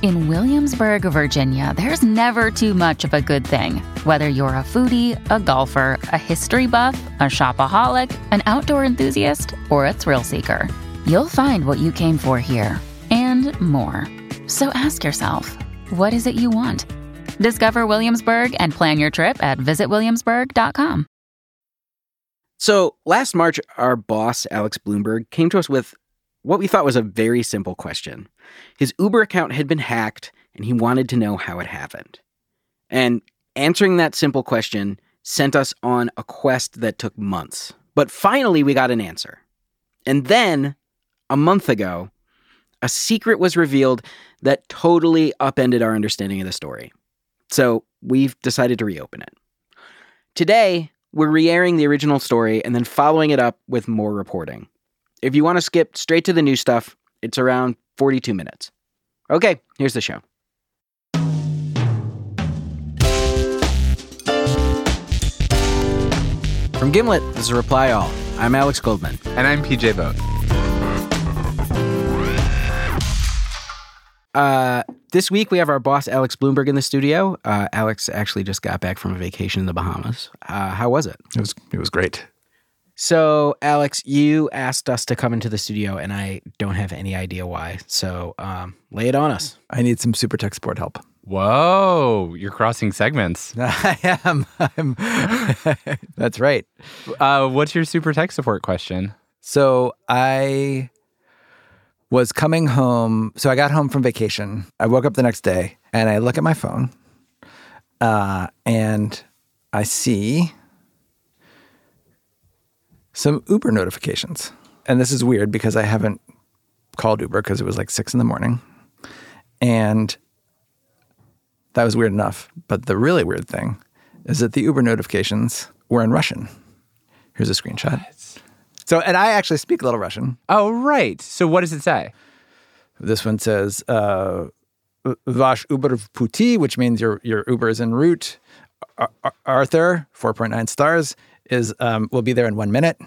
In Williamsburg, Virginia, there's never too much of a good thing. Whether you're a foodie, a golfer, a history buff, a shopaholic, an outdoor enthusiast, or a thrill seeker, you'll find what you came for here and more. So ask yourself, what is it you want? Discover Williamsburg and plan your trip at visitwilliamsburg.com. So last March, our boss, Alex Bloomberg, came to us with what we thought was a very simple question. His Uber account had been hacked, and he wanted to know how it happened. And answering that simple question sent us on a quest that took months. But finally, we got an answer. And then, a month ago, a secret was revealed that totally upended our understanding of the story. So we've decided to reopen it. Today, we're re-airing the original story and then following it up with more reporting. If you want to skip straight to the new stuff, it's around 42 minutes. Okay, here's the show. From Gimlet, this is Reply All. I'm Alex Goldman. And I'm PJ Vogt. This week, we have our boss, Alex Bloomberg, in the studio. Alex actually just got back from a vacation in the Bahamas. How was it? It was great. So, Alex, you asked us to come into the studio, and I don't have any idea why. So, lay it on us. I need some super tech support help. Whoa, you're crossing segments. I am. That's right. What's your super tech support question? So, I was coming home. So, I got home from vacation. I woke up the next day, and I look at my phone, and I see some Uber notifications. And this is weird because I haven't called Uber because it was like 6 a.m. And that was weird enough. But the really weird thing is that the Uber notifications were in Russian. Here's a screenshot. What? So, and I actually speak a little Russian. Oh, right. So what does it say? This one says, Vash Uber v puti, which means your Uber is en route. Arthur, 4.9 stars. Is we'll be there in 1 minute.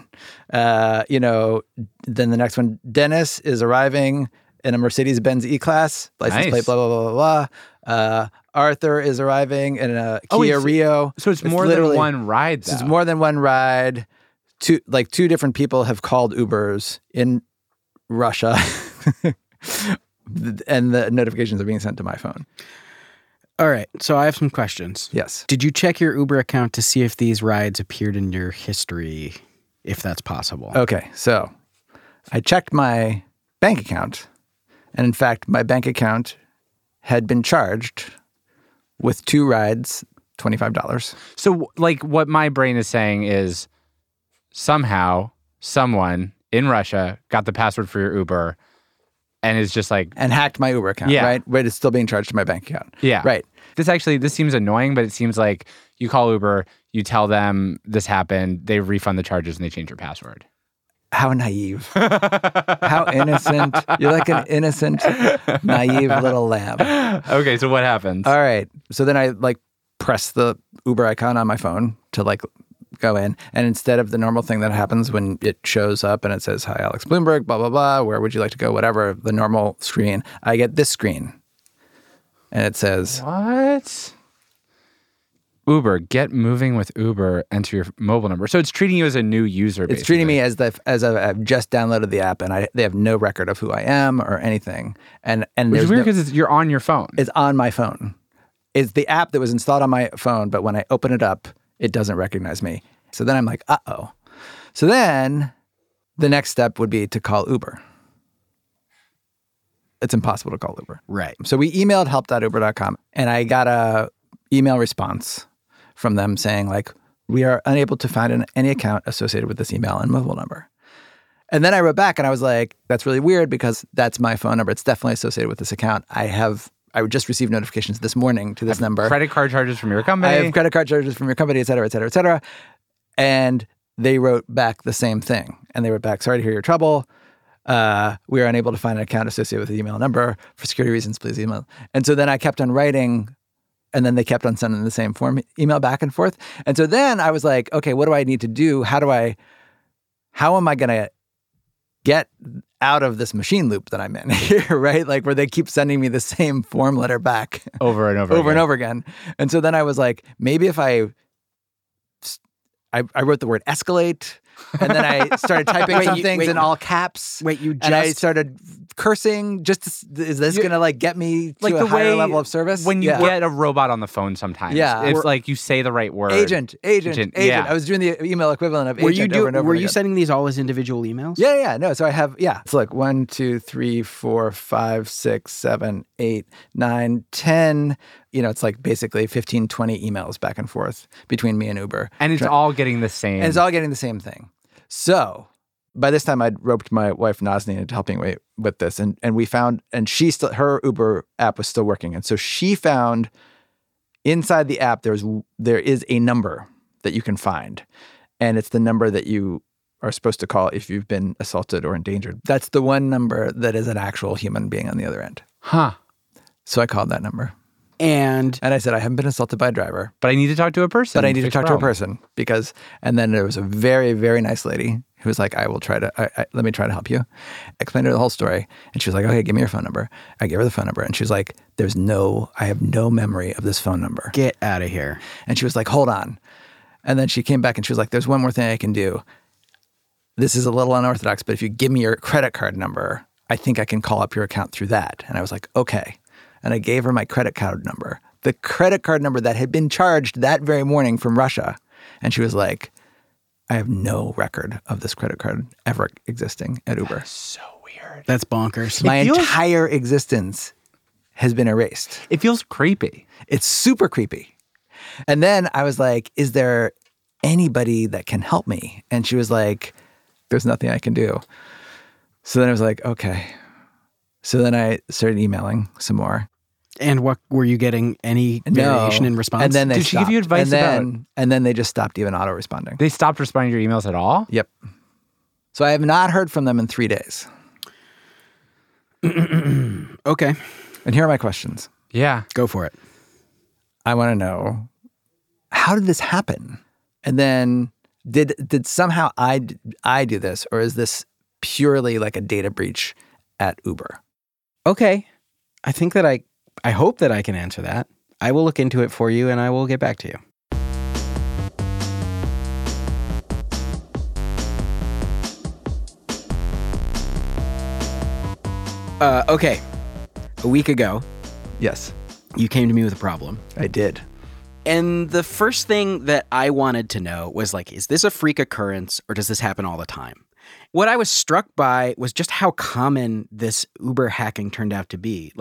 Then the next one, Dennis is arriving in a Mercedes-Benz E-Class, license plate, blah, blah, blah, blah, blah. Arthur is arriving in a Kia Rio. So it's more than one ride, though. It's more than one ride. Two different people have called Ubers in Russia, and the notifications are being sent to my phone. All right, so I have some questions. Yes. Did you check your Uber account to see if these rides appeared in your history, if that's possible? Okay, so I checked my bank account, and in fact, my bank account had been charged with 2 rides, $25. So, what my brain is saying is somehow someone in Russia got the password for your Uber and is just and hacked my Uber account, yeah. Right? But it's still being charged to my bank account. Yeah. Right. This seems annoying, but it seems like you call Uber, you tell them this happened, they refund the charges, and they change your password. How naive. How innocent. You're like an innocent, naive little lamb. Okay, so what happens? All right. So then I, press the Uber icon on my phone to, go in. And instead of the normal thing that happens when it shows up and it says, hi, Alex Bloomberg, blah, blah, blah, where would you like to go, whatever, the normal screen, I get this screen. And it says, what? Uber, get moving with Uber, enter your mobile number. So it's treating you as a new user, basically. It's treating me as I've just downloaded the app and they have no record of who I am or anything. And which is weird because you're on your phone. It's on my phone. It's the app that was installed on my phone, but when I open it up, it doesn't recognize me. So then I'm like, uh-oh. So then the next step would be to call Uber. It's impossible to call Uber. Right. So we emailed help.uber.com, and I got an email response from them saying, we are unable to find any account associated with this email and mobile number. And then I wrote back, and I was like, that's really weird because that's my phone number. It's definitely associated with this account. I have I just received notifications this morning to this number. Credit card charges from your company. I have credit card charges from your company, et cetera, et cetera, et cetera. And they wrote back the same thing. And they wrote back, sorry to hear your trouble. We are unable to find an account associated with the email number. For security reasons, please email. And so then I kept on writing, and then they kept on sending the same form email back and forth. And so then I was like, okay, what do I need to do? How am I going to get out of this machine loop that I'm in here, right? Like where they keep sending me the same form letter back over and over, and over again. And so then I was like, maybe if I wrote the word escalate, and then I started typing some things in all caps. And I started cursing. Is this going to get me to a higher level of service? When you get a robot on the phone sometimes. Yeah. It's like you say the right word. Agent. Yeah. I was doing the email equivalent of agent over and over. Were you sending these all as individual emails? Yeah. No, so I have, So like 1, 2, 3, 4, 5, 6, 7, 8, 9, 10... it's like basically 15, 20 emails back and forth between me and Uber. And it's all getting the same. And it's all getting the same thing. So by this time, I'd roped my wife, Nazne, into helping me with this. And we found, and her Uber app was still working. And so she found inside the app, there is a number that you can find. And it's the number that you are supposed to call if you've been assaulted or endangered. That's the one number that is an actual human being on the other end. Huh. So I called that number. And I said, I haven't been assaulted by a driver. But I need to talk to a person. Because, and then there was a very, very nice lady who was like, let me try to help you. I explained to her the whole story. And she was like, okay, give me your phone number. I gave her the phone number. And she was like, I have no memory of this phone number. Get out of here. And she was like, hold on. And then she came back and she was like, there's one more thing I can do. This is a little unorthodox, but if you give me your credit card number, I think I can call up your account through that. And I was like, okay. And I gave her my credit card number, the credit card number that had been charged that very morning from Russia. And she was like, I have no record of this credit card ever existing at Uber. That's so weird. That's bonkers. My entire existence has been erased. It feels creepy. It's super creepy. And then I was like, is there anybody that can help me? And she was like, there's nothing I can do. So then I was like, okay. So then I started emailing some more. And what were you getting? Any variation in response? And then they stopped. Did she give you advice And then they just stopped even auto-responding. They stopped responding to your emails at all? Yep. So I have not heard from them in 3 days. Okay. And here are my questions. Yeah. Go for it. I want to know, how did this happen? And then did somehow I do this, or is this purely like a data breach at Uber? Okay. I think that I hope that I can answer that. I will look into it for you and I will get back to you. Okay. A week ago. Yes. You came to me with a problem. I did. And the first thing that I wanted to know was is this a freak occurrence or does this happen all the time? What I was struck by was just how common this Uber hacking turned out to be.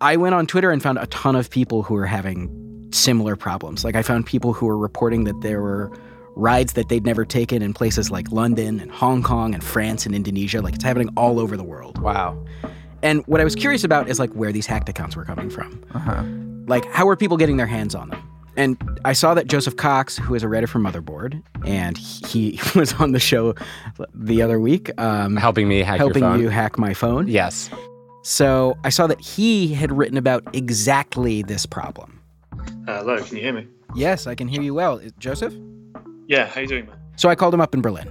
I went on Twitter and found a ton of people who were having similar problems. I found people who were reporting that there were rides that they'd never taken in places like London and Hong Kong and France and Indonesia. It's happening all over the world. Wow. And what I was curious about is where these hacked accounts were coming from. Uh-huh. How were people getting their hands on them? And I saw that Joseph Cox, who is a writer for Motherboard, and he was on the show the other week. Helping me hack your phone. Helping you hack my phone. Yes. So I saw that he had written about exactly this problem. Hello, can you hear me? Yes, I can hear you well. Joseph? Yeah, how you doing, man? So I called him up in Berlin.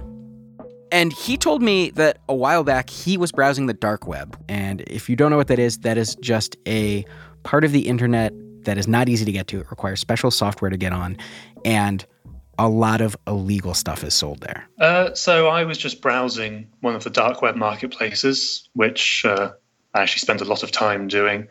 And he told me that a while back he was browsing the dark web. And if you don't know what that is just a part of the internet that is not easy to get to. It requires special software to get on, and a lot of illegal stuff is sold there. So I was just browsing one of the dark web marketplaces, which I actually spent a lot of time doing.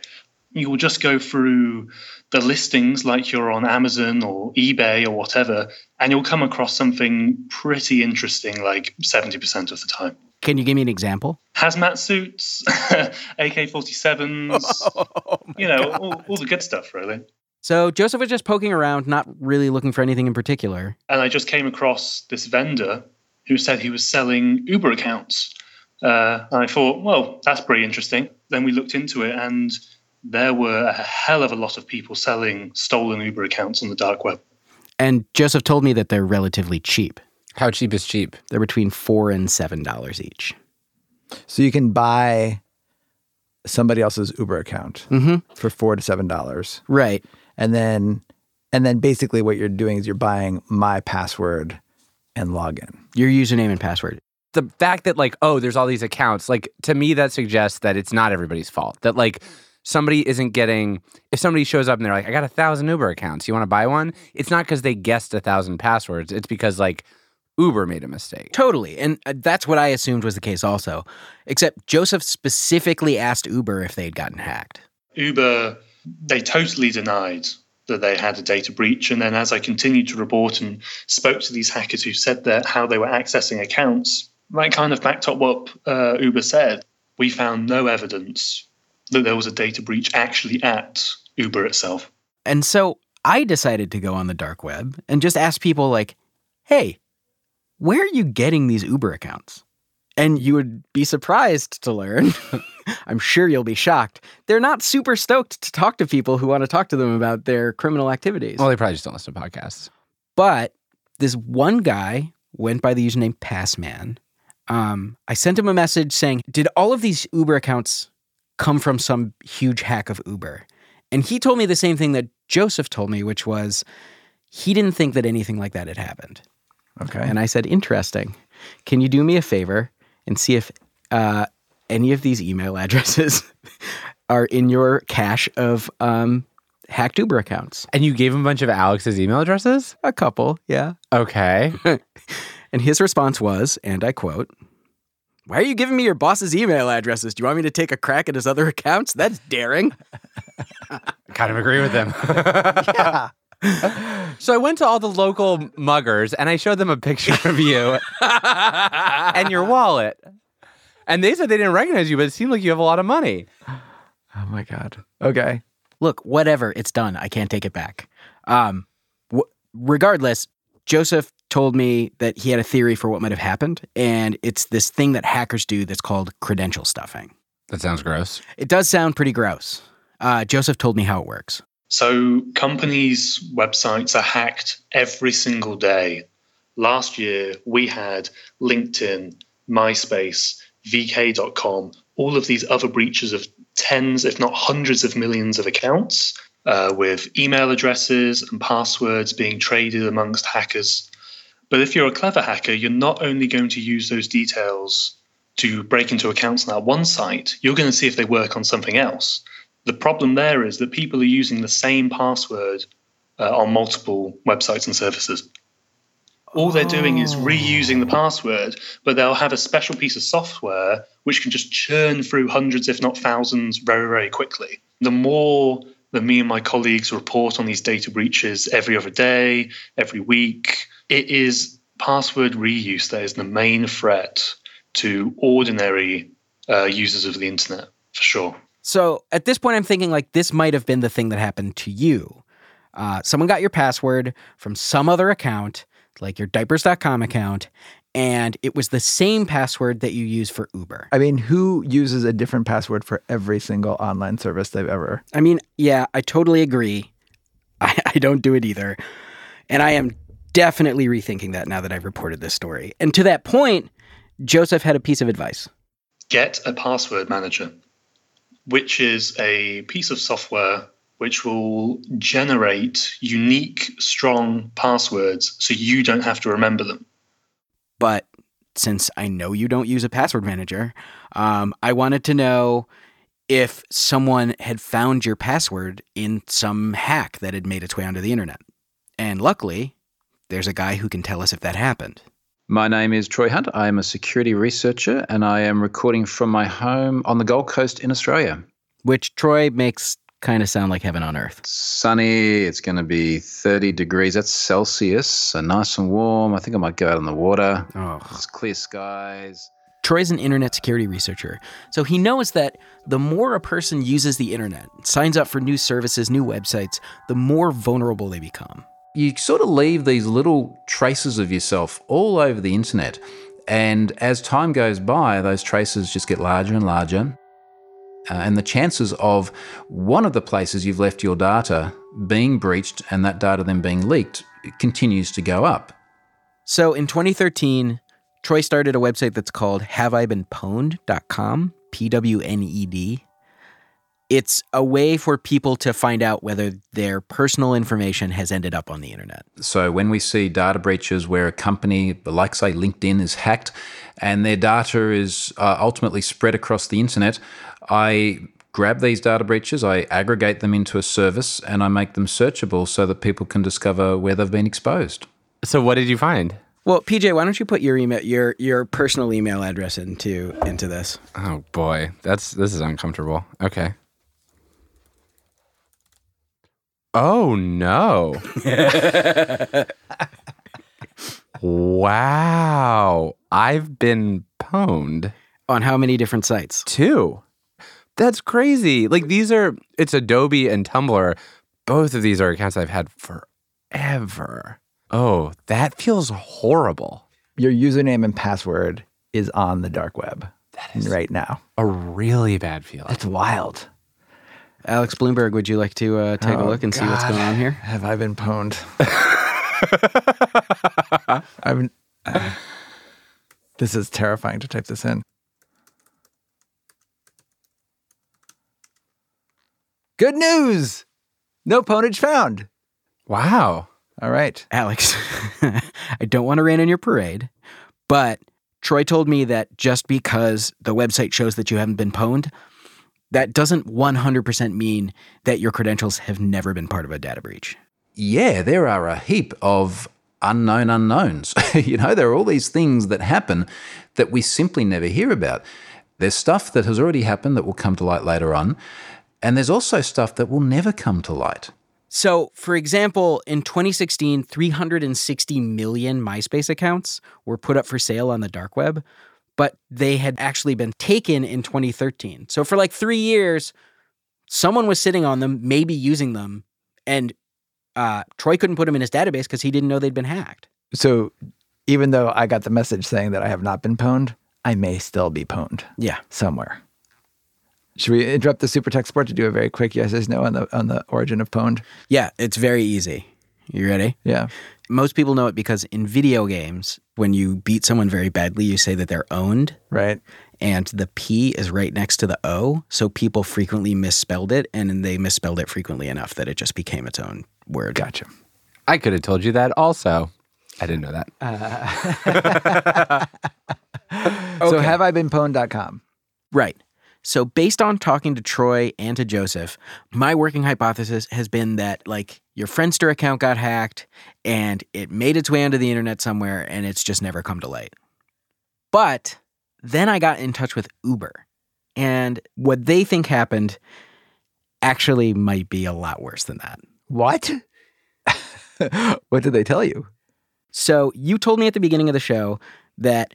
You will just go through the listings like you're on Amazon or eBay or whatever, and you'll come across something pretty interesting 70% of the time. Can you give me an example? Hazmat suits, AK-47s, all the good stuff, really. So Joseph was just poking around, not really looking for anything in particular. And I just came across this vendor who said he was selling Uber accounts. And I thought, well, that's pretty interesting. Then we looked into it, and there were a hell of a lot of people selling stolen Uber accounts on the dark web. And Joseph told me that they're relatively cheap. How cheap is cheap? They're between $4 and $7 each. So you can buy somebody else's Uber account for $4 to $7. Right. And then basically what you're doing is you're buying my password and login. Your username and password. The fact that there's all these accounts, to me that suggests that it's not everybody's fault. That somebody isn't getting, if somebody shows up and they're like, I got 1,000 Uber accounts, you want to buy one? It's not because they guessed 1,000 passwords. It's because Uber made a mistake. Totally. And that's what I assumed was the case also. Except Joseph specifically asked Uber if they'd gotten hacked. Uber, they totally denied that they had a data breach. And then as I continued to report and spoke to these hackers who said that how they were accessing accounts, that kind of backed up what Uber said. We found no evidence that there was a data breach actually at Uber itself. And so I decided to go on the dark web and just ask people hey, where are you getting these Uber accounts? And you would be surprised to learn, I'm sure you'll be shocked, they're not super stoked to talk to people who want to talk to them about their criminal activities. Well, they probably just don't listen to podcasts. But this one guy went by the username Passman. I sent him a message saying, did all of these Uber accounts come from some huge hack of Uber? And he told me the same thing that Joseph told me, which was he didn't think that anything like that had happened. Okay. And I said, interesting. Can you do me a favor and see if any of these email addresses are in your cache of hacked Uber accounts? And you gave him a bunch of Alex's email addresses? A couple, yeah. Okay. And his response was, and I quote, why are you giving me your boss's email addresses? Do you want me to take a crack at his other accounts? That's daring. I kind of agree with him. Yeah. So I went to all the local muggers and I showed them a picture of you and your wallet. And they said they didn't recognize you, but it seemed like you have a lot of money. Oh my God. Okay. Look, whatever. It's done. I can't take it back. Regardless, Joseph told me that he had a theory for what might have happened. And it's this thing that hackers do that's called credential stuffing. That sounds gross. It does sound pretty gross. Joseph told me how it works. So companies' websites are hacked every single day. Last year, we had LinkedIn, MySpace, VK.com, all of these other breaches of tens, if not hundreds of millions of accounts, with email addresses and passwords being traded amongst hackers. But if you're a clever hacker, you're not only going to use those details to break into accounts on that one site, you're going to see if they work on something else. The problem there is that people are using the same password on multiple websites and services. All they're doing is reusing the password, but they'll have a special piece of software which can just churn through hundreds, if not thousands, very, very quickly. The more that me and my colleagues report on these data breaches every other day, every week, it is password reuse that is the main threat to ordinary users of the internet, for sure. So at this point, I'm thinking this might have been the thing that happened to you. Someone got your password from some other account, like your diapers.com account, and it was the same password that you use for Uber. I mean, who uses a different password for every single online service they've ever? I mean, yeah, I totally agree. I don't do it either. And I am definitely rethinking that now that I've reported this story. And to that point, Joseph had a piece of advice. Get a password manager, which is a piece of software which will generate unique, strong passwords so you don't have to remember them. But since I know you don't use a password manager, I wanted to know if someone had found your password in some hack that had made its way onto the internet. And luckily, there's a guy who can tell us if that happened. My name is Troy Hunt. I am a security researcher, and I am recording from my home on the Gold Coast in Australia. Which Troy makes kind of sound like heaven on earth. It's sunny. It's going to be 30 degrees. That's Celsius, so nice and warm. I think I might go out on the water. Oh. It's clear skies. Troy's an internet security researcher, so he knows that the more a person uses the internet, signs up for new services, new websites, the more vulnerable they become. You sort of leave these little traces of yourself all over the internet. And as time goes by, those traces just get larger and larger. and the chances of one of the places you've left your data being breached and that data then being leaked continues to go up. So in 2013, Troy started a website that's called haveibeenpwned.com, P-W-N-E-D. It's a way for people to find out whether their personal information has ended up on the internet. So when we see data breaches where a company, like say LinkedIn, is hacked and their data is ultimately spread across the internet, I grab these data breaches, I aggregate them into a service, and I make them searchable so that people can discover where they've been exposed. So what did you find? Well, PJ, why don't you put your email, your personal email address into this? Oh boy, this is uncomfortable. Okay. Oh, no. Wow. I've been pwned. On how many different sites? 2. That's crazy. Like, it's Adobe and Tumblr. Both of these are accounts I've had forever. Oh, that feels horrible. Your username and password is on the dark web. That is right now. A really bad feeling. That's wild. Alex Bloomberg, would you like to take a look and see what's going on here? Have I been pwned? This is terrifying to type this in. Good news! No pwnage found. Wow. All right. Alex, I don't want to rain on your parade, but Troy told me that just because the website shows that you haven't been pwned, that doesn't 100% mean that your credentials have never been part of a data breach. Yeah, there are a heap of unknown unknowns. There are all these things that happen that we simply never hear about. There's stuff that has already happened that will come to light later on, and there's also stuff that will never come to light. So, for example, in 2016, 360 million MySpace accounts were put up for sale on the dark web, but they had actually been taken in 2013. So for like 3 years, someone was sitting on them, maybe using them, and Troy couldn't put them in his database because he didn't know they'd been hacked. So even though I got the message saying that I have not been pwned, I may still be pwned. Yeah. Somewhere. Should we interrupt the super tech sport to do a very quick yes/no on the origin of pwned? Yeah, it's very easy. You ready? Yeah. Most people know it because in video games, when you beat someone very badly, you say that they're owned. Right. And the P is right next to the O, so people frequently misspelled it, and they misspelled it frequently enough that it just became its own word. Gotcha. I could have told you that also. I didn't know that. Okay. So haveibeenpwned.com. Right. So based on talking to Troy and to Joseph, my working hypothesis has been that, like, your Friendster account got hacked and it made its way onto the internet somewhere and it's just never come to light. But then I got in touch with Uber, and what they think happened actually might be a lot worse than that. What? What did they tell you? So you told me at the beginning of the show that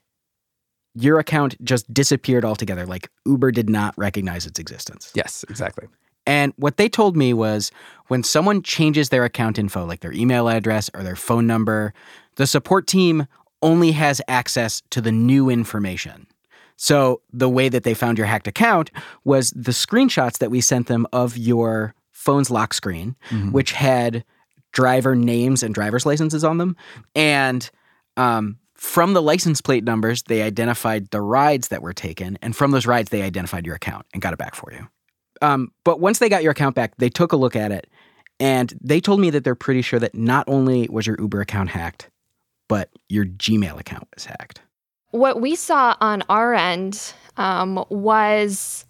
your account just disappeared altogether. Like, Uber did not recognize its existence. Yes, exactly. And what they told me was when someone changes their account info, like their email address or their phone number, the support team only has access to the new information. So the way that they found your hacked account was the screenshots that we sent them of your phone's lock screen, which had driver names and driver's licenses on them. And from the license plate numbers, they identified the rides that were taken, and from those rides, they identified your account and got it back for you. But once they got your account back, they took a look at it, and they told me that they're pretty sure that not only was your Uber account hacked, but your Gmail account was hacked. What we saw on our end was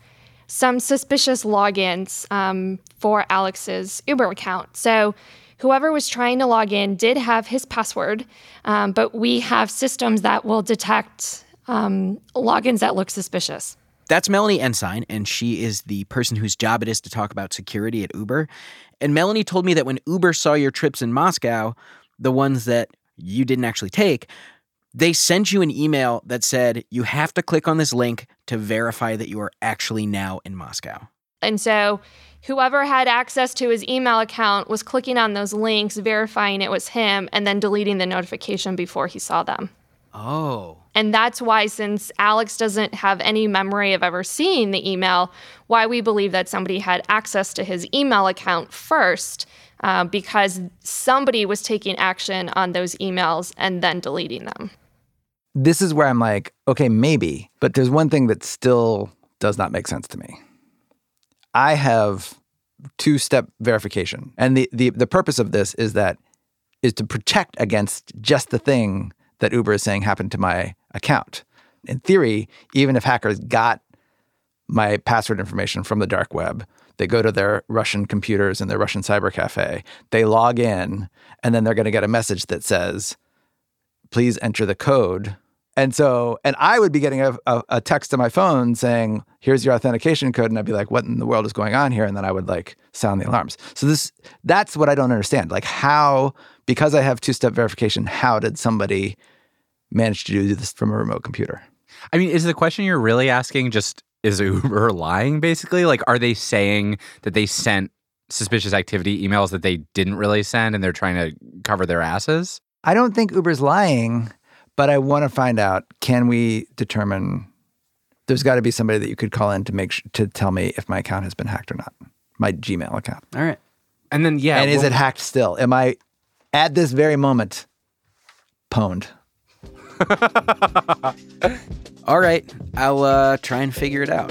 some suspicious logins for Alex's Uber account. So whoever was trying to log in did have his password, but we have systems that will detect logins that look suspicious. That's Melanie Ensign, and she is the person whose job it is to talk about security at Uber. And Melanie told me that when Uber saw your trips in Moscow, the ones that you didn't actually take, they sent you an email that said, you have to click on this link to verify that you are actually now in Moscow. And so whoever had access to his email account was clicking on those links, verifying it was him, and then deleting the notification before he saw them. Oh. And that's why, since Alex doesn't have any memory of ever seeing the email, why we believe that somebody had access to his email account first, because somebody was taking action on those emails and then deleting them. This is where I'm like, okay, maybe. But there's one thing that still does not make sense to me. I have two-step verification. And the purpose of this is to protect against just the thing that Uber is saying happened to my account. In theory, even if hackers got my password information from the dark web, they go to their Russian computers and their Russian cyber cafe, they log in, and then they're going to get a message that says, please enter the code. And so, and I would be getting a text to my phone saying, here's your authentication code. And I'd be like, what in the world is going on here? And then I would like sound the alarms. So that's what I don't understand. Like how, because I have two-step verification, how did somebody manage to do this from a remote computer? I mean, is the question you're really asking just, is Uber lying basically? Like, are they saying that they sent suspicious activity emails that they didn't really send and they're trying to cover their asses? I don't think Uber's lying, but I want to find out, can we determine, there's got to be somebody that you could call in to to tell me if my account has been hacked or not, my Gmail account. All right. And then, yeah. And is it hacked still? Am I, at this very moment, pwned? All right. I'll try and figure it out.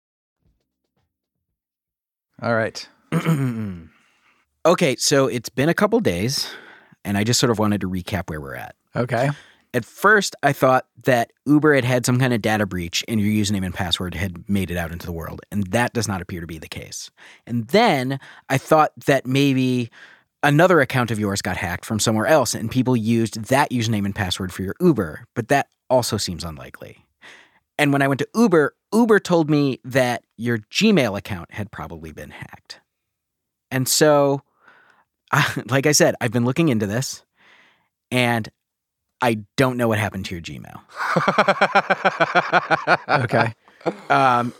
All right. Okay, so it's been a couple days, and I just sort of wanted to recap where we're at. Okay. At first, I thought that Uber had some kind of data breach, and your username and password had made it out into the world, and that does not appear to be the case. And then I thought that maybe another account of yours got hacked from somewhere else, and people used that username and password for your Uber, but that also seems unlikely. And when I went to Uber, Uber told me that your Gmail account had probably been hacked. And so, like I said, I've been looking into this, and I don't know what happened to your Gmail. Okay.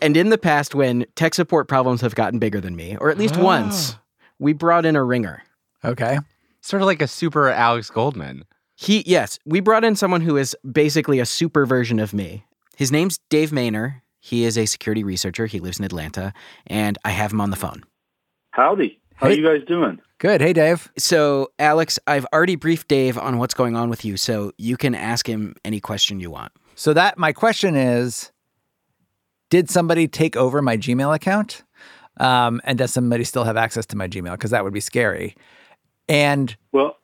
And in the past, when tech support problems have gotten bigger than me, or at least once, we brought in a ringer. Okay. Sort of like a super Alex Goldman. Yes, we brought in someone who is basically a super version of me. His name's Dave Maynor. He is a security researcher. He lives in Atlanta, and I have him on the phone. Howdy. How are you guys doing? Good. Hey, Dave. So, Alex, I've already briefed Dave on what's going on with you, so you can ask him any question you want. So my question is, did somebody take over my Gmail account? And does somebody still have access to my Gmail? Because that would be scary. And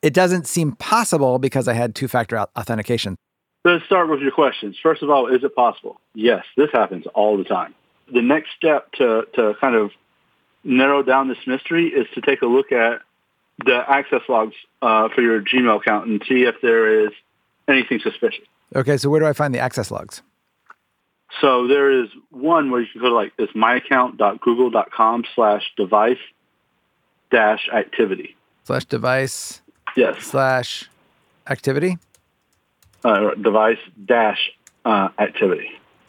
it doesn't seem possible because I had two-factor authentication. Let's start with your questions. First of all, is it possible? Yes, this happens all the time. The next step to kind of narrow down this mystery is to take a look at the access logs for your Gmail account and see if there is anything suspicious. Okay, so where do I find the access logs? So there is one where you can go to it's myaccount.google.com/device-activity. /device? Yes. /activity? Device-activity,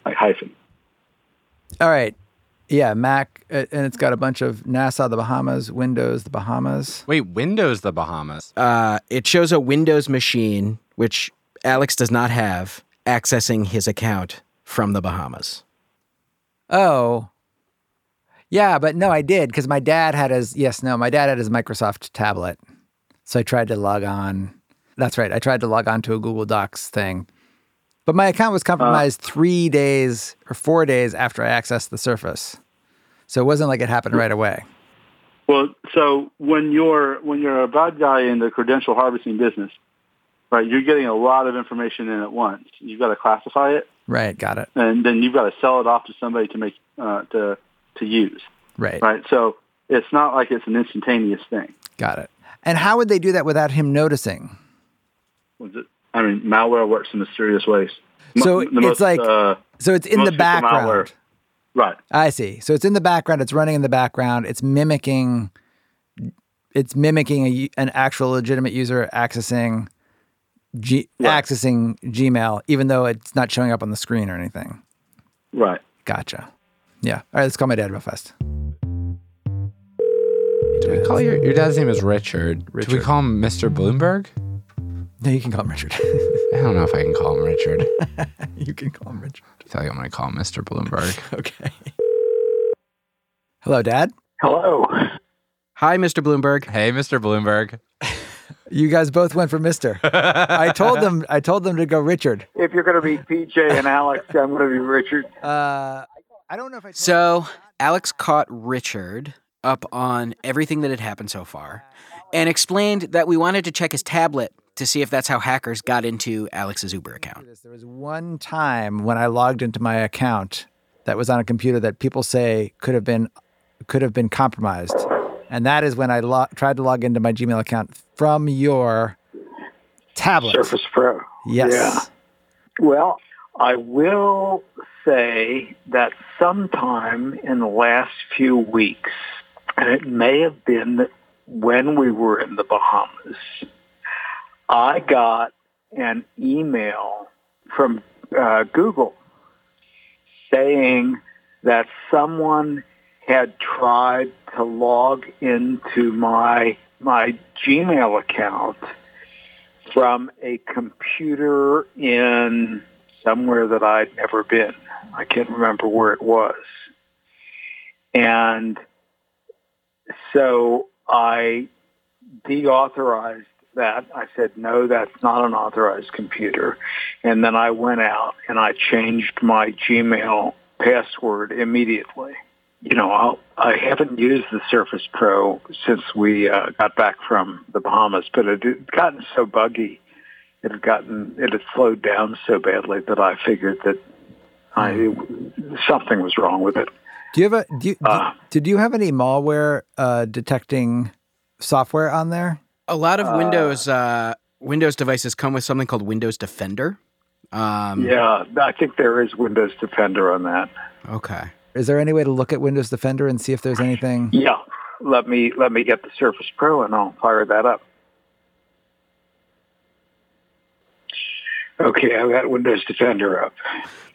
hyphen. All right. Yeah, Mac, and it's got a bunch of NASA, the Bahamas, Windows, the Bahamas. Wait, Windows, the Bahamas? It shows a Windows machine, which Alex does not have, accessing his account from the Bahamas. Oh, yeah, but no, I did because my dad had his Microsoft tablet. So I tried to log on. That's right. I tried to log on to a Google Docs thing. But my account was compromised 3 days or 4 days after I accessed the Surface. So it wasn't like it happened right away. Well, so when you're a bad guy in the credential harvesting business, right, you're getting a lot of information in at once. You've got to classify it. Right, got it. And then you've got to sell it off to somebody to make to use. Right. Right. So it's not like it's an instantaneous thing. Got it. And how would they do that without him noticing? I mean, malware works in mysterious ways. So it's in the background. Right. I see. So it's in the background. It's running in the background. It's mimicking. It's mimicking an actual legitimate user accessing, accessing Gmail, even though it's not showing up on the screen or anything. Right. Gotcha. Yeah. All right. Let's call my dad real fast. Do we call your dad's name is Richard? Do we call him Mr. Bloomberg? No, you can call him Richard. I don't know if I can call him Richard. You can call him Richard. I tell you, I'm going to call him Mr. Bloomberg. Okay. Hello, Dad. Hello. Hi, Mr. Bloomberg. Hey, Mr. Bloomberg. You guys both went for Mr. I told them to go Richard. If you're going to be PJ and Alex, I'm going to be Richard. I don't know if I... So, Alex caught Richard up on everything that had happened so far and explained that we wanted to check his tablet to see if that's how hackers got into Alex's Uber account. There was one time when I logged into my account that was on a computer that people say could have been compromised, and that is when I tried to log into my Gmail account from your tablet. Surface Pro. Yes. Yeah. Well, I will say that sometime in the last few weeks, and it may have been that when we were in the Bahamas, I got an email from Google saying that someone had tried to log into my Gmail account from a computer in somewhere that I'd never been. I can't remember where it was. And so I deauthorized that. I said, no, that's not an authorized computer. And then I went out and I changed my Gmail password immediately. You know, I haven't used the Surface Pro since we got back from the Bahamas, but it had gotten so buggy. It had slowed down so badly that I figured that something was wrong with it. Did you have any malware detecting software on there? A lot of Windows devices come with something called Windows Defender. Yeah, I think there is Windows Defender on that. Okay. Is there any way to look at Windows Defender and see if there's anything? Yeah. Let me get the Surface Pro and I'll fire that up. Okay, I've got Windows Defender up.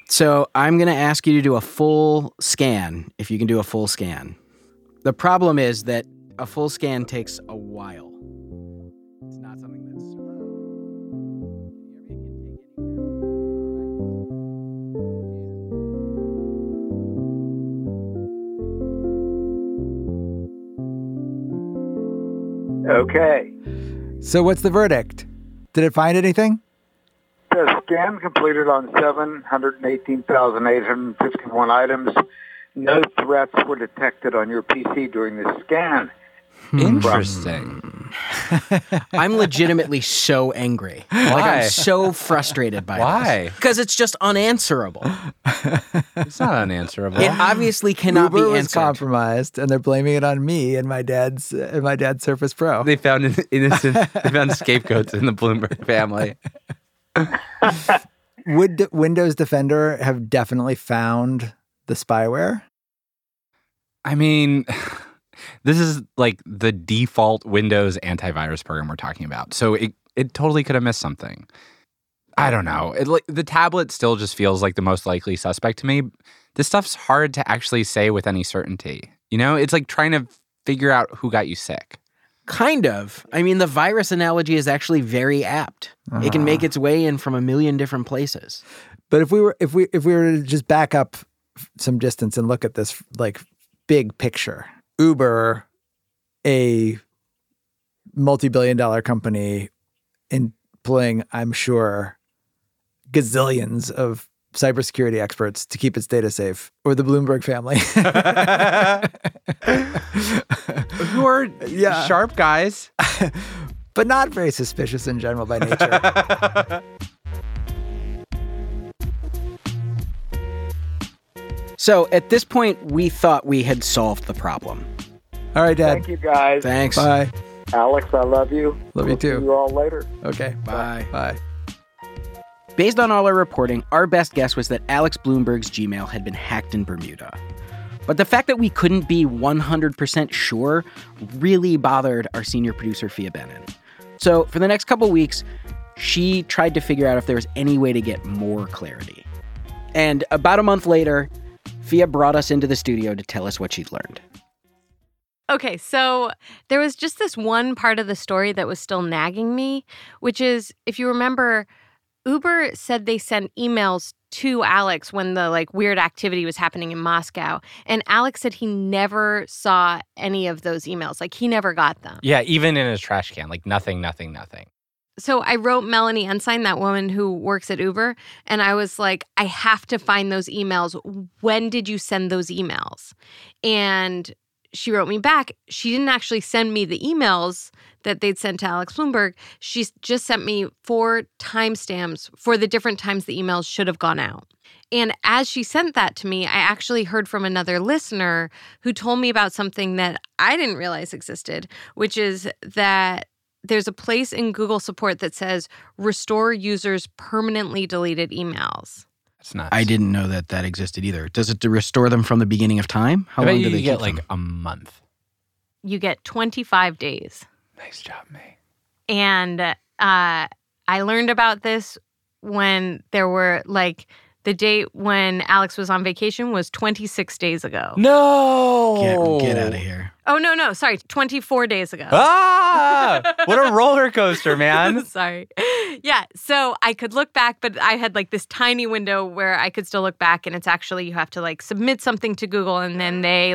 So I'm going to ask you to do a full scan, if you can do a full scan. The problem is that a full scan takes a while. It's not something that's... Okay. So what's the verdict? Did it find anything? The scan completed on 718,851 items. No threats were detected on your PC during the scan. Interesting. I'm legitimately so angry. Why? Like, I'm so frustrated by this. Why? Because it's just unanswerable. It's not unanswerable. It obviously cannot Uber be answered. Uber was compromised, and they're blaming it on me and my dad's Surface Pro. They found scapegoats in the Bloomberg family. Would Windows Defender have definitely found the spyware? I mean, this is like the default Windows antivirus program we're talking about. So it totally could have missed something. I don't know. The tablet still just feels like the most likely suspect to me. This stuff's hard to actually say with any certainty. You know, it's like trying to figure out who got you sick. Kind of. I mean, the virus analogy is actually very apt. It can make its way in from a million different places. But if we were to just back up some distance and look at this like big picture, Uber, a multi-billion-dollar company employing, I'm sure, gazillions of cybersecurity experts to keep its data safe, or the Bloomberg family. Who are sharp guys. But not very suspicious in general by nature. So at this point, we thought we had solved the problem. All right, Dad. Thank you, guys. Thanks. Bye. Alex, I love you. Love you too. See you all later. Okay. Bye. Bye. Based on all our reporting, our best guess was that Alex Bloomberg's Gmail had been hacked in Bermuda. But the fact that we couldn't be 100% sure really bothered our senior producer, Fia Benin. So for the next couple weeks, she tried to figure out if there was any way to get more clarity. And about a month later, Fia brought us into the studio to tell us what she'd learned. Okay, so there was just this one part of the story that was still nagging me, which is, if you remember, Uber said they sent emails to Alex when the weird activity was happening in Moscow. And Alex said he never saw any of those emails. He never got them. Yeah, even in his trash can. Nothing. So I wrote Melanie Ensign, that woman who works at Uber, and I was like, I have to find those emails. When did you send those emails? And she wrote me back. She didn't actually send me the emails that they'd sent to Alex Bloomberg. She just sent me 4 timestamps for the different times the emails should have gone out. And as she sent that to me, I actually heard from another listener who told me about something that I didn't realize existed, which is that there's a place in Google support that says, restore users' permanently deleted emails. Nice. I didn't know that existed either. Does it restore them from the beginning of time? How long do they get? A month. You get 25 days. Nice job, May. And I learned about this when there were the date when Alex was on vacation was 26 days ago. No! Get out of here. Oh, no. Sorry. 24 days ago. Ah! What a roller coaster, man. Sorry. Yeah. So I could look back, but I had this tiny window where I could still look back, and it's actually you have to submit something to Google, and then they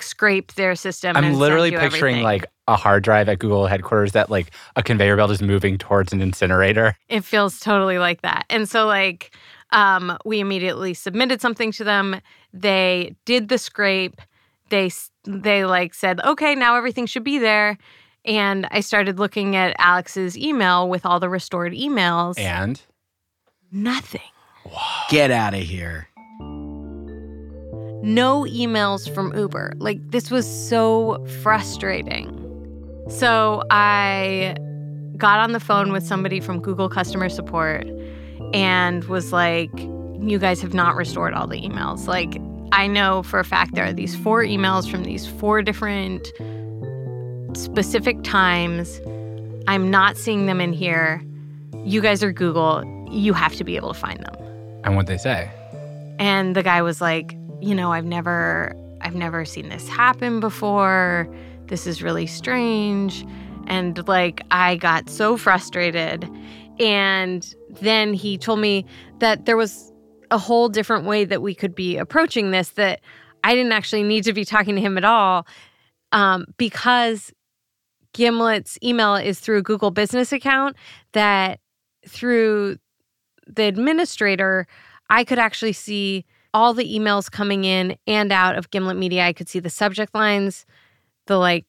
scrape their system. I'm literally picturing everything. A hard drive at Google headquarters that a conveyor belt is moving towards an incinerator. It feels totally like that. And so we immediately submitted something to them. They did the scrape. They said, okay, now everything should be there. And I started looking at Alex's email with all the restored emails. And? Nothing. Wow. Get out of here. No emails from Uber. This was so frustrating. So I got on the phone with somebody from Google customer support and was like, you guys have not restored all the emails. I know for a fact there are these 4 emails from these 4 different specific times. I'm not seeing them in here. You guys are Google. You have to be able to find them. And what'd they say? And the guy was like, I've never seen this happen before. This is really strange. And I got so frustrated. And then he told me that there was a whole different way that we could be approaching this, that I didn't actually need to be talking to him at all, because Gimlet's email is through a Google business account, that through the administrator, I could actually see all the emails coming in and out of Gimlet Media. I could see the subject lines, the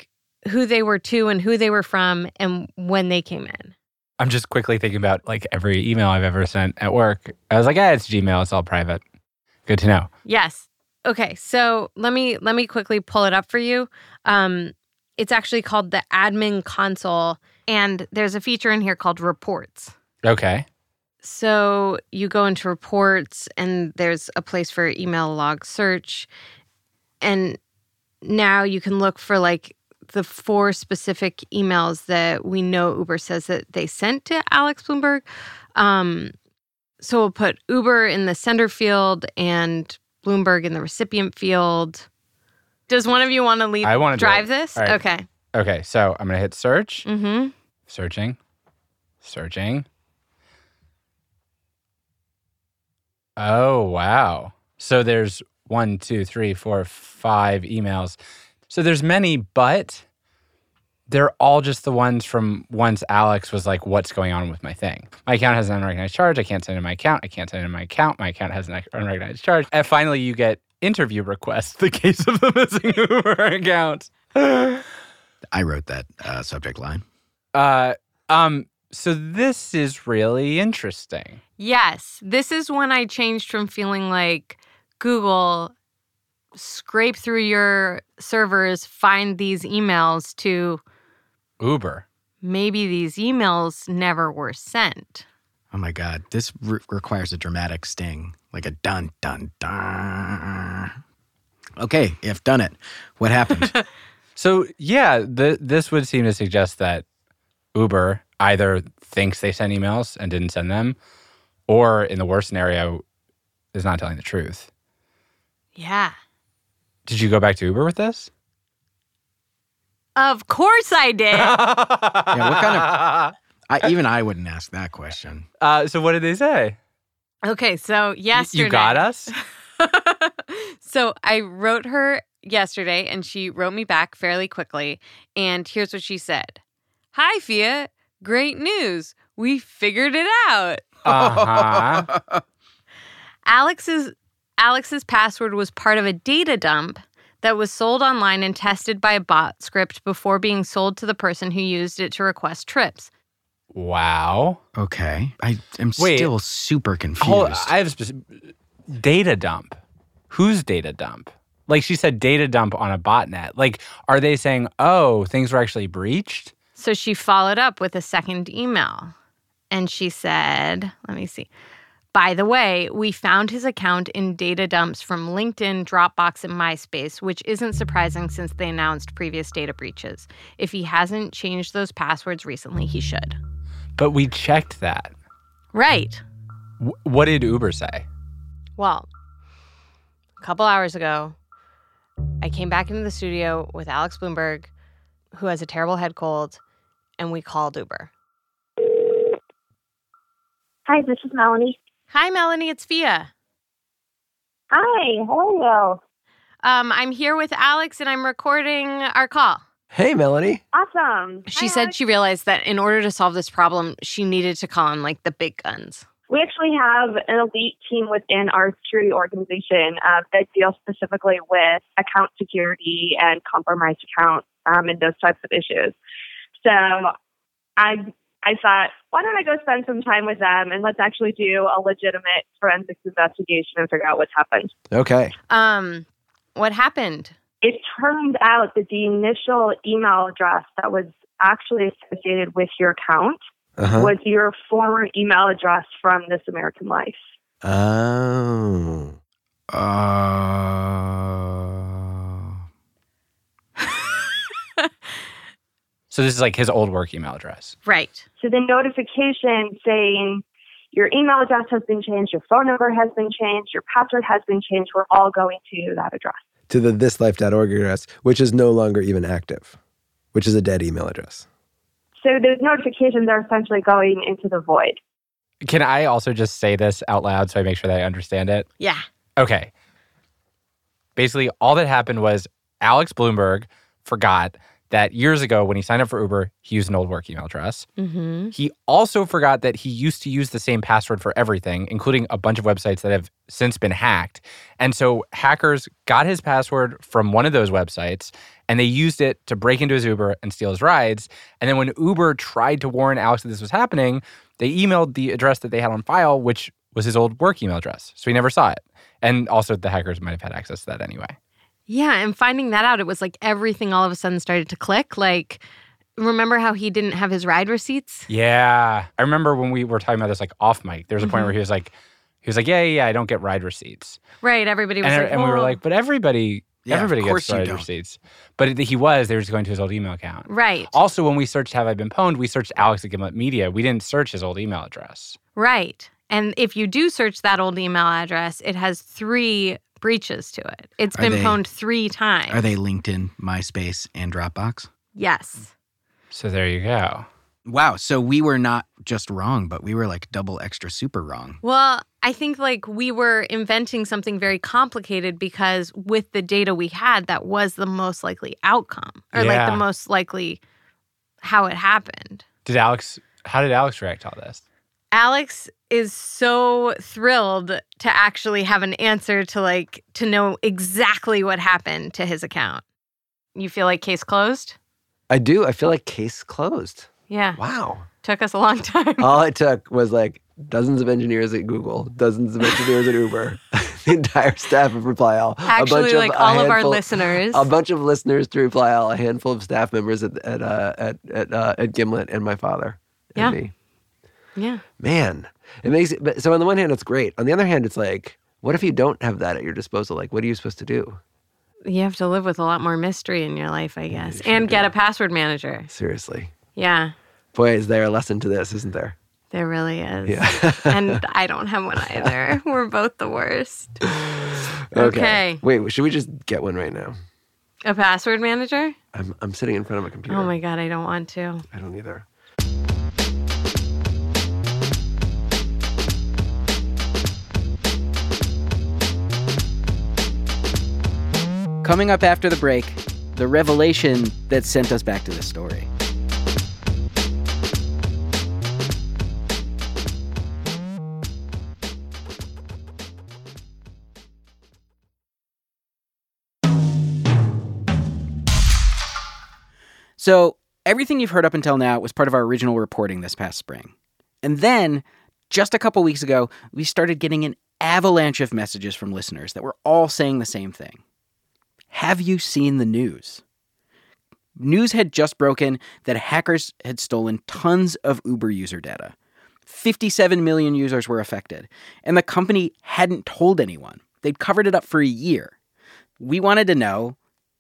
who they were to and who they were from and when they came in. I'm just quickly thinking about every email I've ever sent at work. I was like, it's Gmail. It's all private. Good to know. Yes. Okay. So let me quickly pull it up for you. It's actually called the admin console, and there's a feature in here called reports. Okay. So you go into reports, and there's a place for email log search. And now you can look for the 4 specific emails that we know Uber says that they sent to Alex Bloomberg. So we'll put Uber in the sender field and Bloomberg in the recipient field. Does one of you want to lead? I want to drive this. Right. Okay. Okay. So I'm going to hit search. Mm-hmm. Searching. Oh, wow. So there's 1, 2, 3, 4, 5 emails. So there's many, but they're all just the ones from once Alex was like, what's going on with my thing? My account has an unrecognized charge. I can't send in my account. I can't send in my account. My account has an unrecognized charge. And finally, you get interview requests, the case of the missing Uber account. I wrote that subject line. So this is really interesting. Yes. This is when I changed from feeling like Google, scrape through your servers, find these emails, to Uber. Maybe these emails never were sent. Oh, my God. This requires a dramatic sting, like a dun, dun, dun. Okay, I've done it. What happened? So, yeah, this would seem to suggest that Uber either thinks they sent emails and didn't send them, or in the worst scenario, is not telling the truth. Yeah. Did you go back to Uber with this? Of course I did. Yeah, what kind of... Even I wouldn't ask that question. So what did they say? Okay, so yesterday... You got us? So I wrote her yesterday, and she wrote me back fairly quickly. And here's what she said. Hi, Fia. Great news. We figured it out. Uh-huh. Alex's password was part of a data dump that was sold online and tested by a bot script before being sold to the person who used it to request trips. Wow. Okay. I am still super confused. I have a specific... Data dump. Whose data dump? Like she said, data dump on a botnet. Like, are they saying, oh, things were actually breached? So she followed up with a second email. And she said, let me see. By the way, we found his account in data dumps from LinkedIn, Dropbox, and MySpace, which isn't surprising since they announced previous data breaches. If he hasn't changed those passwords recently, he should. But we checked that. Right. What did Uber say? Well, a couple hours ago, I came back into the studio with Alex Bloomberg, who has a terrible head cold, and we called Uber. Hi, this is Melanie. Hi, Melanie. It's Fia. Hi. Hello. I'm here with Alex, and I'm recording our call. Hey, Melanie. Awesome. She said Alex. She realized that in order to solve this problem, she needed to call in, like, the big guns. We actually have an elite team within our security organization that deals specifically with account security and compromised accounts and those types of issues. So I thought, why don't I go spend some time with them and let's actually do a legitimate forensics investigation and figure out what's happened. Okay. What happened? It turned out that the initial email address that was actually associated with your account was your former email address from This American Life. Oh. So this is like his old work email address. Right. So the notification saying your email address has been changed, your phone number has been changed, your password has been changed, we're all going to that address. To the thislife.org address, which is no longer even active, which is a dead email address. So those notifications are essentially going into the void. Can I also just say this out loud so I make sure that I understand it? Yeah. Okay. Basically, all that happened was Alex Bloomberg forgot that years ago when he signed up for Uber, he used an old work email address. Mm-hmm. He also forgot that he used to use the same password for everything, including a bunch of websites that have since been hacked. And so hackers got his password from one of those websites, and they used it to break into his Uber and steal his rides. And then when Uber tried to warn Alex that this was happening, they emailed the address that they had on file, which was his old work email address. So he never saw it. And also the hackers might have had access to that anyway. Yeah, and finding that out, it was like everything all of a sudden started to click. Like, remember how he didn't have his ride receipts? Yeah. I remember when we were talking about this, like, off mic, there was a point where he was like, yeah, I don't get ride receipts. Right, everybody was like, And we were like, but everybody gets ride receipts. But they were just going to his old email account. Right. Also, when we searched Have I Been Pwned, we searched Alex at Gimlet Media. We didn't search his old email address. Right. And if you do search that old email address, it has 3 breaches to it. It's been pwned 3 times. Are they LinkedIn, MySpace, and Dropbox? Yes. So there you go. Wow. So we were not just wrong, but we were like double extra super wrong. Well, I think like we were inventing something very complicated because with the data we had, that was the most likely outcome or like the most likely how it happened. How did Alex react to all this? Alex is so thrilled to actually have an answer to know exactly what happened to his account. You feel like case closed? I do. I feel like case closed. Yeah. Wow. Took us a long time. All it took was like dozens of engineers at Google, dozens of engineers at Uber, the entire staff of Reply All. A bunch of listeners to Reply All, a handful of staff members at Gimlet and my father and me. Yeah. Man. It makes it, but so on the one hand, it's great. On the other hand, it's like, what if you don't have that at your disposal? Like, what are you supposed to do? You have to live with a lot more mystery in your life, I guess. Yeah, and get a password manager. Seriously. Yeah. Boy, is there a lesson to this, isn't there? There really is. Yeah. And I don't have one either. We're both the worst. Okay. Wait, should we just get one right now? A password manager? I'm sitting in front of a computer. Oh my God, I don't want to. I don't either. Coming up after the break, the revelation that sent us back to this story. So, everything you've heard up until now was part of our original reporting this past spring. And then, just a couple weeks ago, we started getting an avalanche of messages from listeners that were all saying the same thing. Have you seen the news? News had just broken that hackers had stolen tons of Uber user data. 57 million users were affected, and the company hadn't told anyone. They'd covered it up for a year. We wanted to know,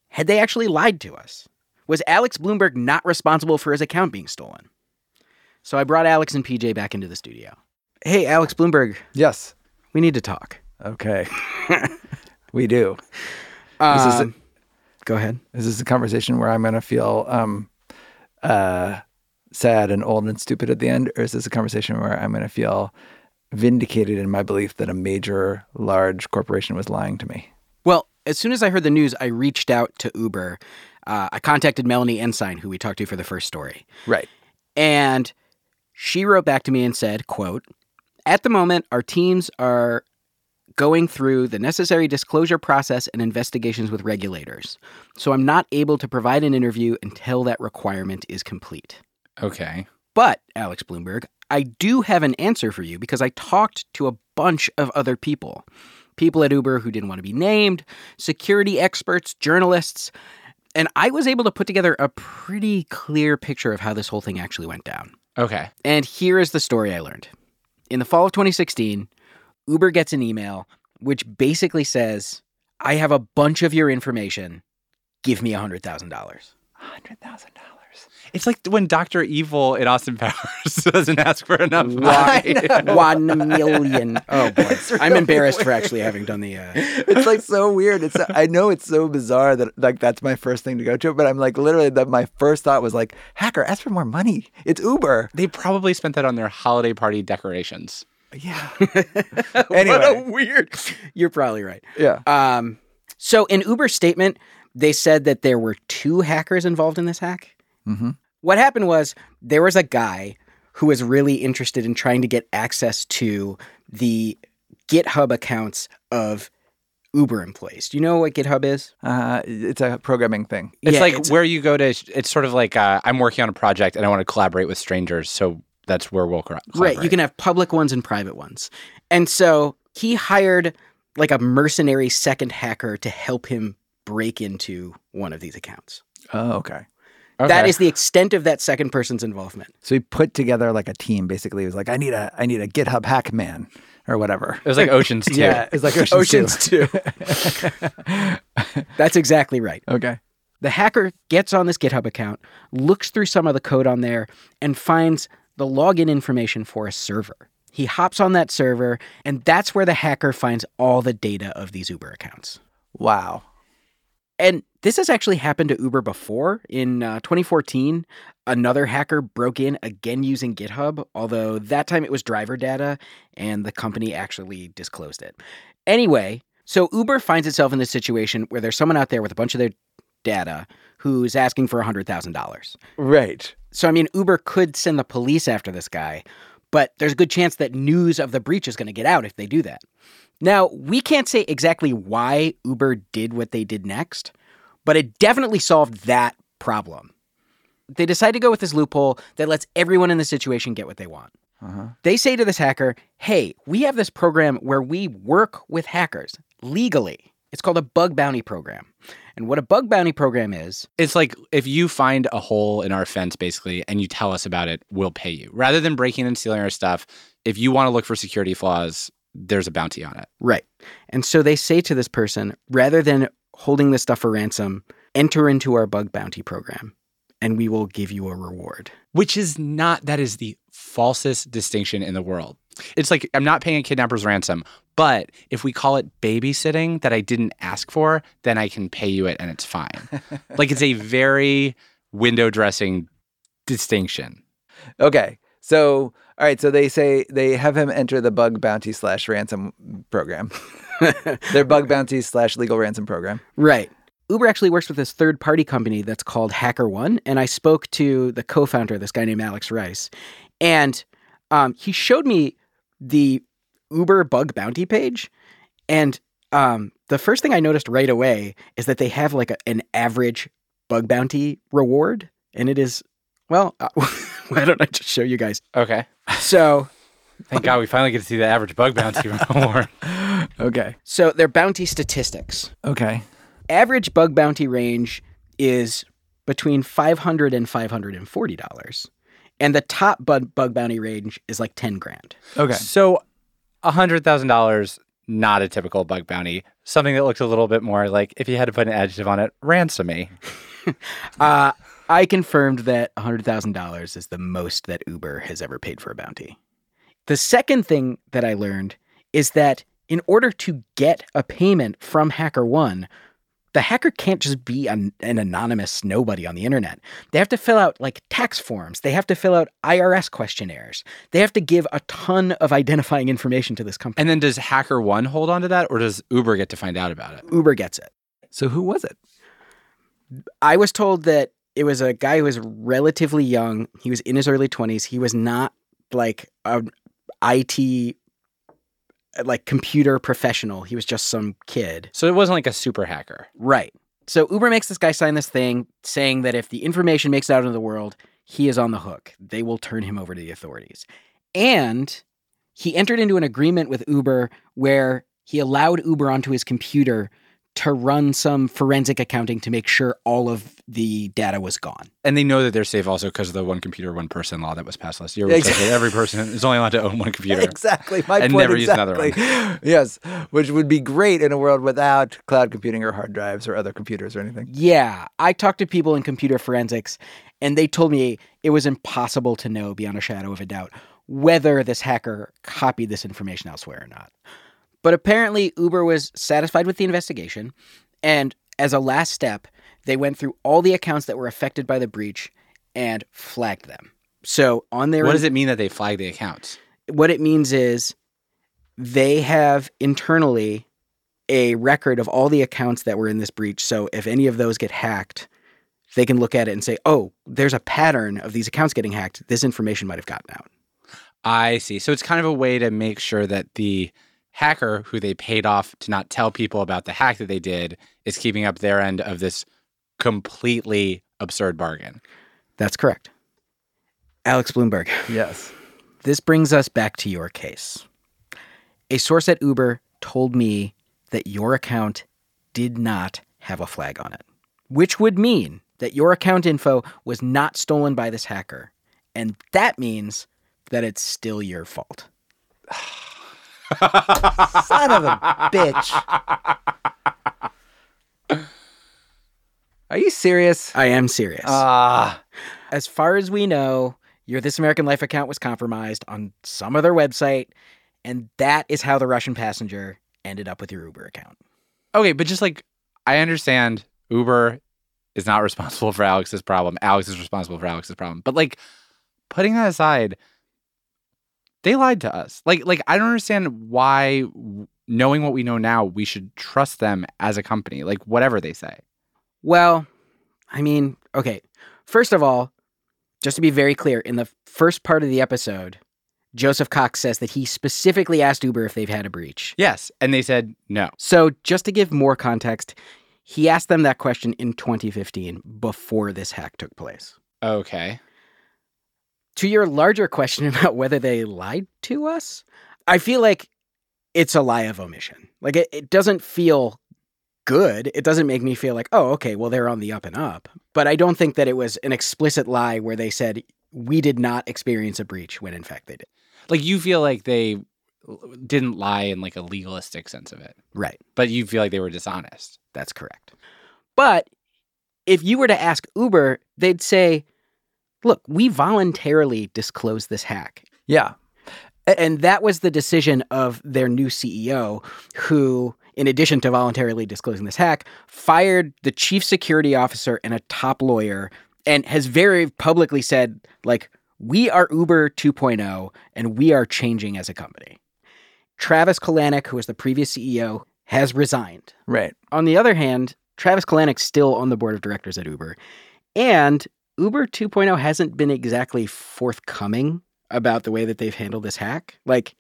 had they actually lied to us? Was Alex Bloomberg not responsible for his account being stolen? So I brought Alex and PJ back into the studio. Hey, Alex Bloomberg. Yes. We need to talk. Okay. We do. Go ahead. Is this a conversation where I'm going to feel sad and old and stupid at the end? Or is this a conversation where I'm going to feel vindicated in my belief that a major, large corporation was lying to me? Well, as soon as I heard the news, I reached out to Uber. I contacted Melanie Ensign, who we talked to for the first story. Right. And she wrote back to me and said, quote, "At the moment, our teams are going through the necessary disclosure process and investigations with regulators. So I'm not able to provide an interview until that requirement is complete." Okay. But, Alex Bloomberg, I do have an answer for you because I talked to a bunch of other people. People at Uber who didn't want to be named, security experts, journalists. And I was able to put together a pretty clear picture of how this whole thing actually went down. Okay. And here is the story I learned. In the fall of 2016, Uber gets an email which basically says, "I have a bunch of your information. Give me $100,000. $100,000. It's like when Dr. Evil in Austin Powers doesn't ask for enough. Why? $1 million. Oh, boy. I'm embarrassed for actually having done the... It's like so weird. I know it's so bizarre that like that's my first thing to go to, but I'm like literally my first thought was like, hacker, ask for more money. It's Uber. They probably spent that on their holiday party decorations. Yeah. Anyway. What a weird... You're probably right. Yeah. So in Uber's statement, they said that there were two hackers involved in this hack. Mm-hmm. What happened was there was a guy who was really interested in trying to get access to the GitHub accounts of Uber employees. Do you know what GitHub is? It's a programming thing. It's where you go to, it's sort of like I'm working on a project and I want to collaborate with strangers. So that's where we'll collaborate. Right. You can have public ones and private ones. And so he hired like a mercenary second hacker to help him break into one of these accounts. Oh, okay. Okay. That is the extent of that second person's involvement. So he put together like a team, basically. He was like, I need a GitHub hack man or whatever. It was like Ocean's 2. Yeah, it was like Ocean's 2. That's exactly right. Okay. The hacker gets on this GitHub account, looks through some of the code on there, and finds the login information for a server. He hops on that server, and that's where the hacker finds all the data of these Uber accounts. Wow. And this has actually happened to Uber before. In 2014, Another hacker broke in again using GitHub, although that time it was driver data, and the company actually disclosed it. Anyway, so Uber finds itself in this situation where there's someone out there with a bunch of their data who's asking for $100,000. Right. So, I mean, Uber could send the police after this guy, but there's a good chance that news of the breach is going to get out if they do that. Now, we can't say exactly why Uber did what they did next, but it definitely solved that problem. They decide to go with this loophole that lets everyone in the situation get what they want. Uh-huh. They say to this hacker, hey, we have this program where we work with hackers legally. It's called a bug bounty program. And what a bug bounty program is... It's like if you find a hole in our fence, basically, and you tell us about it, we'll pay you. Rather than breaking and stealing our stuff, if you want to look for security flaws, there's a bounty on it. Right. And so they say to this person, rather than holding this stuff for ransom, enter into our bug bounty program, and we will give you a reward. Which is not... That is the falsest distinction in the world. It's like, I'm not paying a kidnapper's ransom, but if we call it babysitting that I didn't ask for, then I can pay you it and it's fine. Like, it's a very window dressing distinction. Okay. So, all right. So they say they have him enter the bug bounty / ransom program. Their bug bounty / legal ransom program. Right. Uber actually works with this third-party company that's called HackerOne, and I spoke to the co-founder, this guy named Alex Rice, and he showed me the Uber bug bounty page, and the first thing I noticed right away is that they have like an average bug bounty reward, and it is, well, why don't I just show you guys? Okay. So... Thank God we finally get to see the average bug bounty reward. Okay. So they're bounty statistics. Okay. Average bug bounty range is between $500 and $540. And the top bug bounty range is like 10 grand. Okay. So $100,000, not a typical bug bounty. Something that looks a little bit more like, if you had to put an adjective on it, ransom me. I confirmed that $100,000 is the most that Uber has ever paid for a bounty. The second thing that I learned is that in order to get a payment from HackerOne, the hacker can't just be an anonymous nobody on the internet. They have to fill out like tax forms. They have to fill out IRS questionnaires. They have to give a ton of identifying information to this company. And then does HackerOne hold on to that, or does Uber get to find out about it? Uber gets it. So who was it? I was told that it was a guy who was relatively young. He was in his early 20s. He was not like an IT like computer professional. He was just some kid. So it wasn't like a super hacker. Right. So Uber makes this guy sign this thing saying that if the information makes it out into the world, he is on the hook. They will turn him over to the authorities. And he entered into an agreement with Uber where he allowed Uber onto his computer to run some forensic accounting to make sure all of the data was gone. And they know that they're safe also because of the one computer, one person law that was passed last year. Exactly. Every person is only allowed to own one computer. Exactly. My and point never exactly. Use another one. Yes, which would be great in a world without cloud computing or hard drives or other computers or anything. Yeah. I talked to people in computer forensics, and they told me it was impossible to know beyond a shadow of a doubt whether this hacker copied this information elsewhere or not. But apparently Uber was satisfied with the investigation, and as a last step, they went through all the accounts that were affected by the breach and flagged them. So on their... What does it mean that they flagged the accounts? What it means is they have internally a record of all the accounts that were in this breach, so if any of those get hacked, they can look at it and say, oh, there's a pattern of these accounts getting hacked. This information might have gotten out. I see. So it's kind of a way to make sure that the hacker who they paid off to not tell people about the hack that they did is keeping up their end of this completely absurd bargain. That's correct. Alex Bloomberg. Yes. This brings us back to your case. A source at Uber told me that your account did not have a flag on it, which would mean that your account info was not stolen by this hacker. And that means that it's still your fault. Son of a bitch. Are you serious? I am serious. As far as we know, your This American Life account was compromised on some other website, and that is how the Russian passenger ended up with your Uber account. Okay, but just like, I understand Uber is not responsible for Alex's problem. Alex is responsible for Alex's problem. But like, putting that aside, they lied to us. Like I don't understand why, knowing what we know now, we should trust them as a company. Like, whatever they say. Well, I mean, okay. First of all, just to be very clear, in the first part of the episode, Joseph Cox says that he specifically asked Uber if they've had a breach. Yes, and they said no. So just to give more context, he asked them that question in 2015, before this hack took place. Okay. To your larger question about whether they lied to us, I feel like it's a lie of omission. Like, it doesn't feel good. It doesn't make me feel like, oh, okay, well, they're on the up and up. But I don't think that it was an explicit lie where they said, we did not experience a breach, when in fact they did. Like, you feel like they didn't lie in like a legalistic sense of it. Right. But you feel like they were dishonest. That's correct. But if you were to ask Uber, they'd say, look, we voluntarily disclosed this hack. Yeah. And that was the decision of their new CEO, who, in addition to voluntarily disclosing this hack, fired the chief security officer and a top lawyer, and has very publicly said, like, we are Uber 2.0, and we are changing as a company. Travis Kalanick, who was the previous CEO, has resigned. Right. On the other hand, Travis Kalanick's still on the board of directors at Uber. And Uber 2.0 hasn't been exactly forthcoming about the way that they've handled this hack. Like,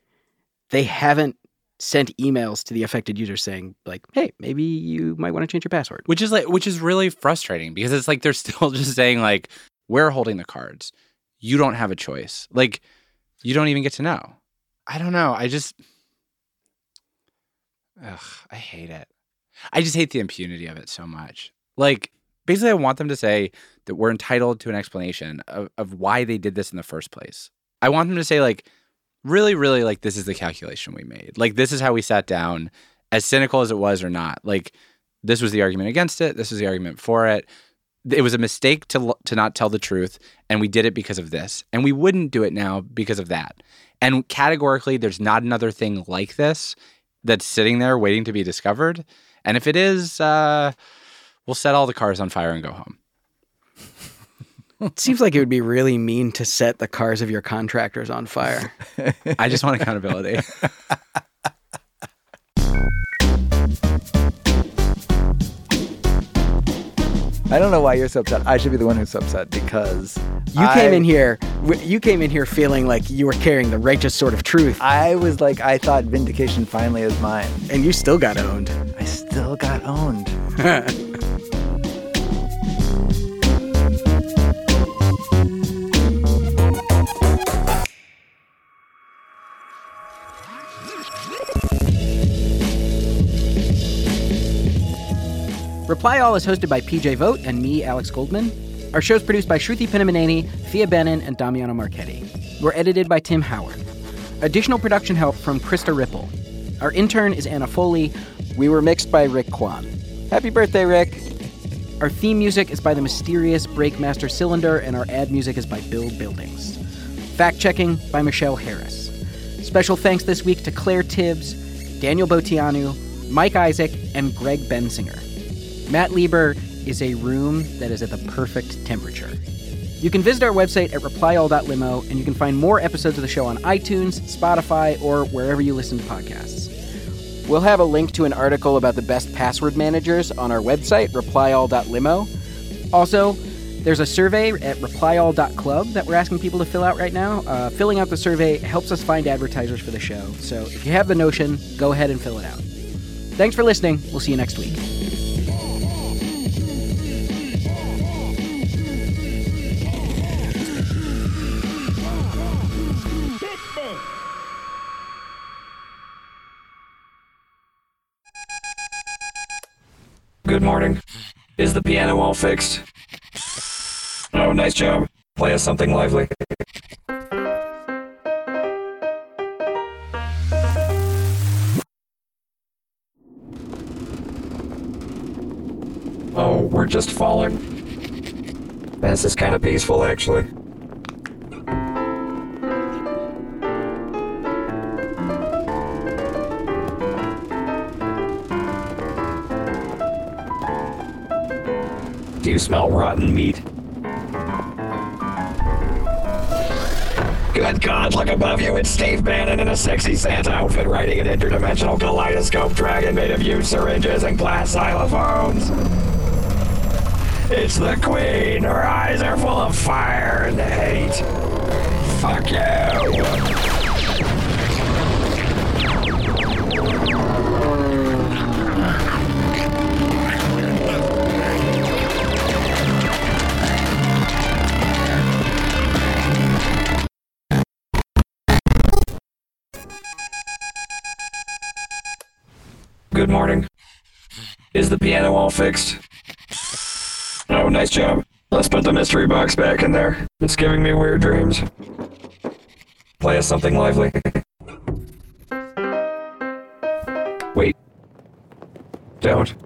they haven't sent emails to the affected user saying, like, hey, maybe you might want to change your password. Which is really frustrating, because it's like they're still just saying, like, we're holding the cards. You don't have a choice. Like, you don't even get to know. I don't know. I hate it. I just hate the impunity of it so much. Like, basically, I want them to say that we're entitled to an explanation of why they did this in the first place. I want them to say, like, really, really, like, this is the calculation we made. Like, this is how we sat down, as cynical as it was or not. Like, this was the argument against it. This was the argument for it. It was a mistake to not tell the truth, and we did it because of this. And we wouldn't do it now because of that. And categorically, there's not another thing like this that's sitting there waiting to be discovered. And if it is, we'll set all the cars on fire and go home. It seems like it would be really mean to set the cars of your contractors on fire. I just want accountability. I don't know why you're so upset. I should be the one who's upset, because you came in here feeling like you were carrying the righteous sword of truth. I was like, I thought vindication finally is mine. And you still got owned. I still got owned. Reply All is hosted by PJ Vogt and me, Alex Goldman. Our show's produced by Shruti Pinamaneni, Thea Bannon, and Damiano Marchetti. We're edited by Tim Howard. Additional production help from Krista Ripple. Our intern is Anna Foley. We were mixed by Rick Kwan. Happy birthday, Rick. Our theme music is by the mysterious Breakmaster Cylinder, and our ad music is by Bill Buildings. Fact-checking by Michelle Harris. Special thanks this week to Claire Tibbs, Daniel Botianu, Mike Isaac, and Greg Bensinger. Matt Lieber is a room that is at the perfect temperature. You can visit our website at replyall.limo, and you can find more episodes of the show on iTunes, Spotify, or wherever you listen to podcasts. We'll have a link to an article about the best password managers on our website, replyall.limo. Also, there's a survey at replyall.club that we're asking people to fill out right now. Filling out the survey helps us find advertisers for the show. So if you have the notion, go ahead and fill it out. Thanks for listening. We'll see you next week. Good morning. Is the piano all fixed? Oh, nice job. Play us something lively. Oh, we're just falling. This is kind of peaceful, actually. you smell rotten meat. Good God, look above you, it's Steve Bannon in a sexy Santa outfit riding an interdimensional kaleidoscope dragon made of used syringes and glass xylophones. It's the Queen, her eyes are full of fire and hate. Fuck you. Good morning. Is the piano all fixed? Oh, nice job. Let's put the mystery box back in there. It's giving me weird dreams. Play us something lively. Wait. Don't.